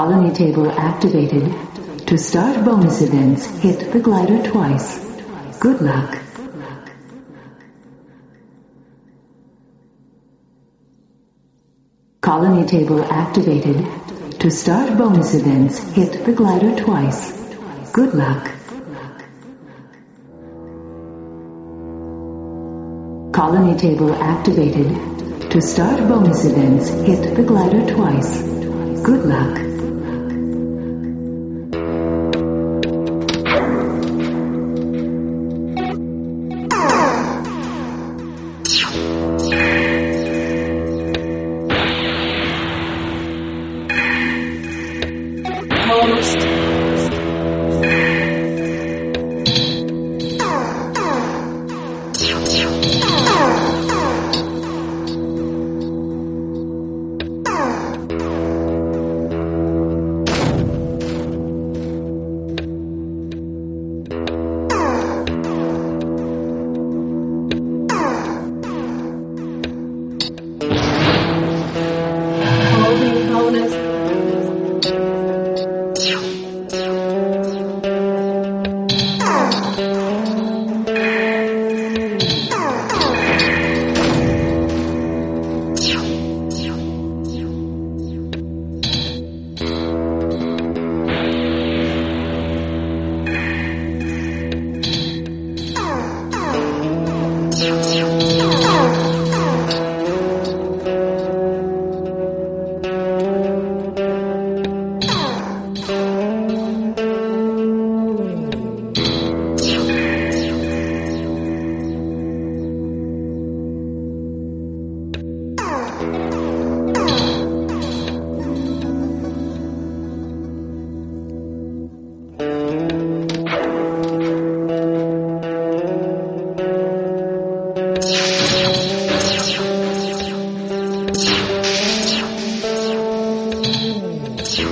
Colony table activated. To start bonus events, hit the glider twice. Good luck. Colony table activated. To start bonus events, hit the glider twice. Good luck. Colony table activated. To start bonus events, hit the glider twice. Good luck.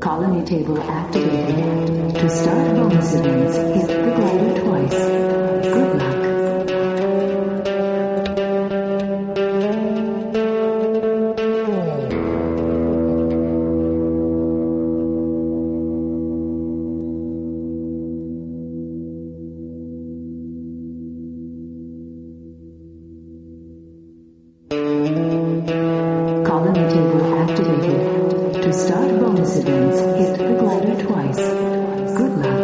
Colony table activated. To start bonus events, hit the glider twice. Good luck. Colony table activated. To start bonus events, hit the glider twice. Good luck.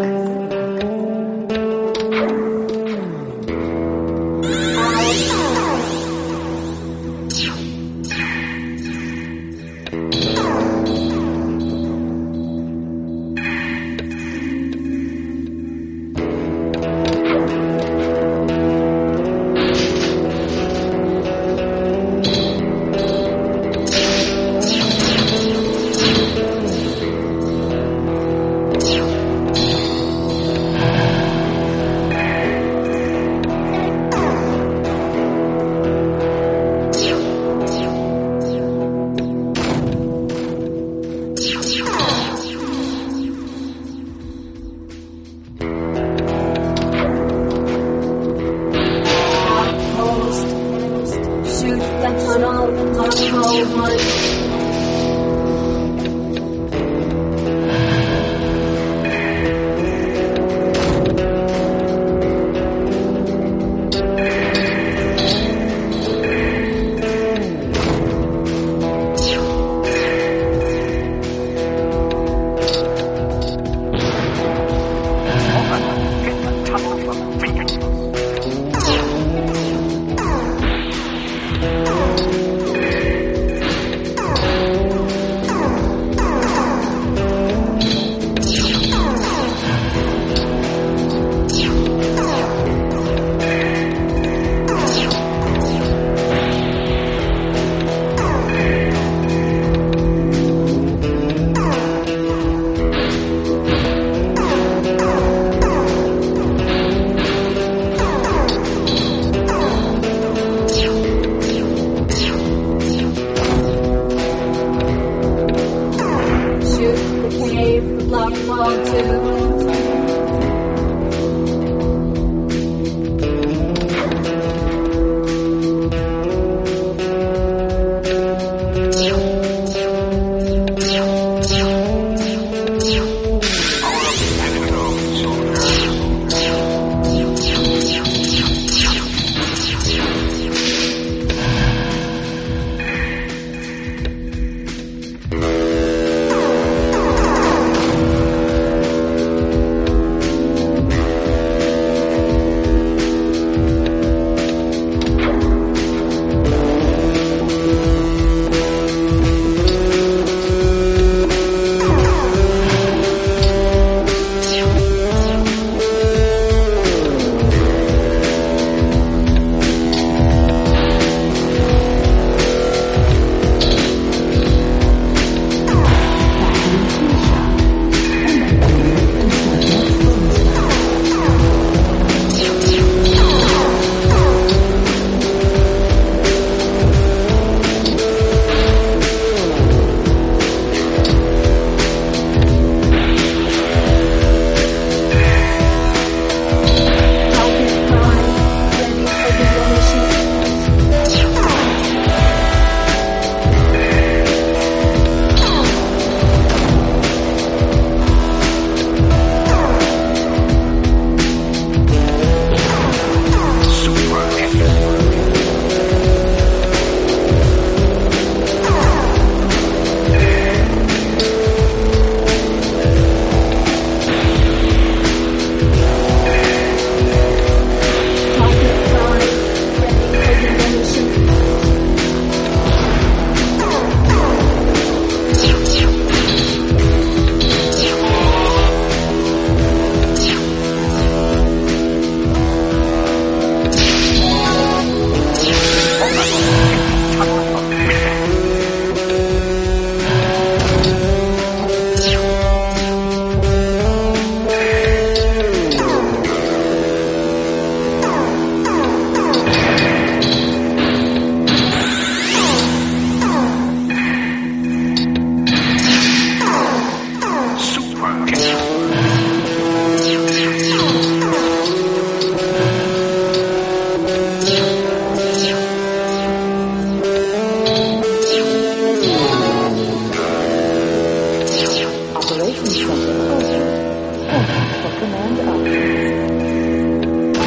for command options.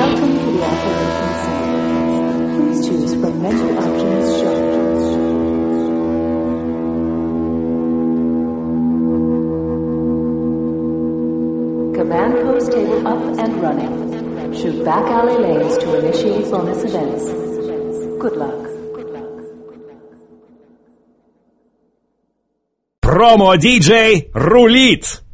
Welcome to the operation center. Please choose from menu options shown. Command post table up and running. Shoot back alley lanes to initiate bonus events. Good luck. Промо-диджей рулит!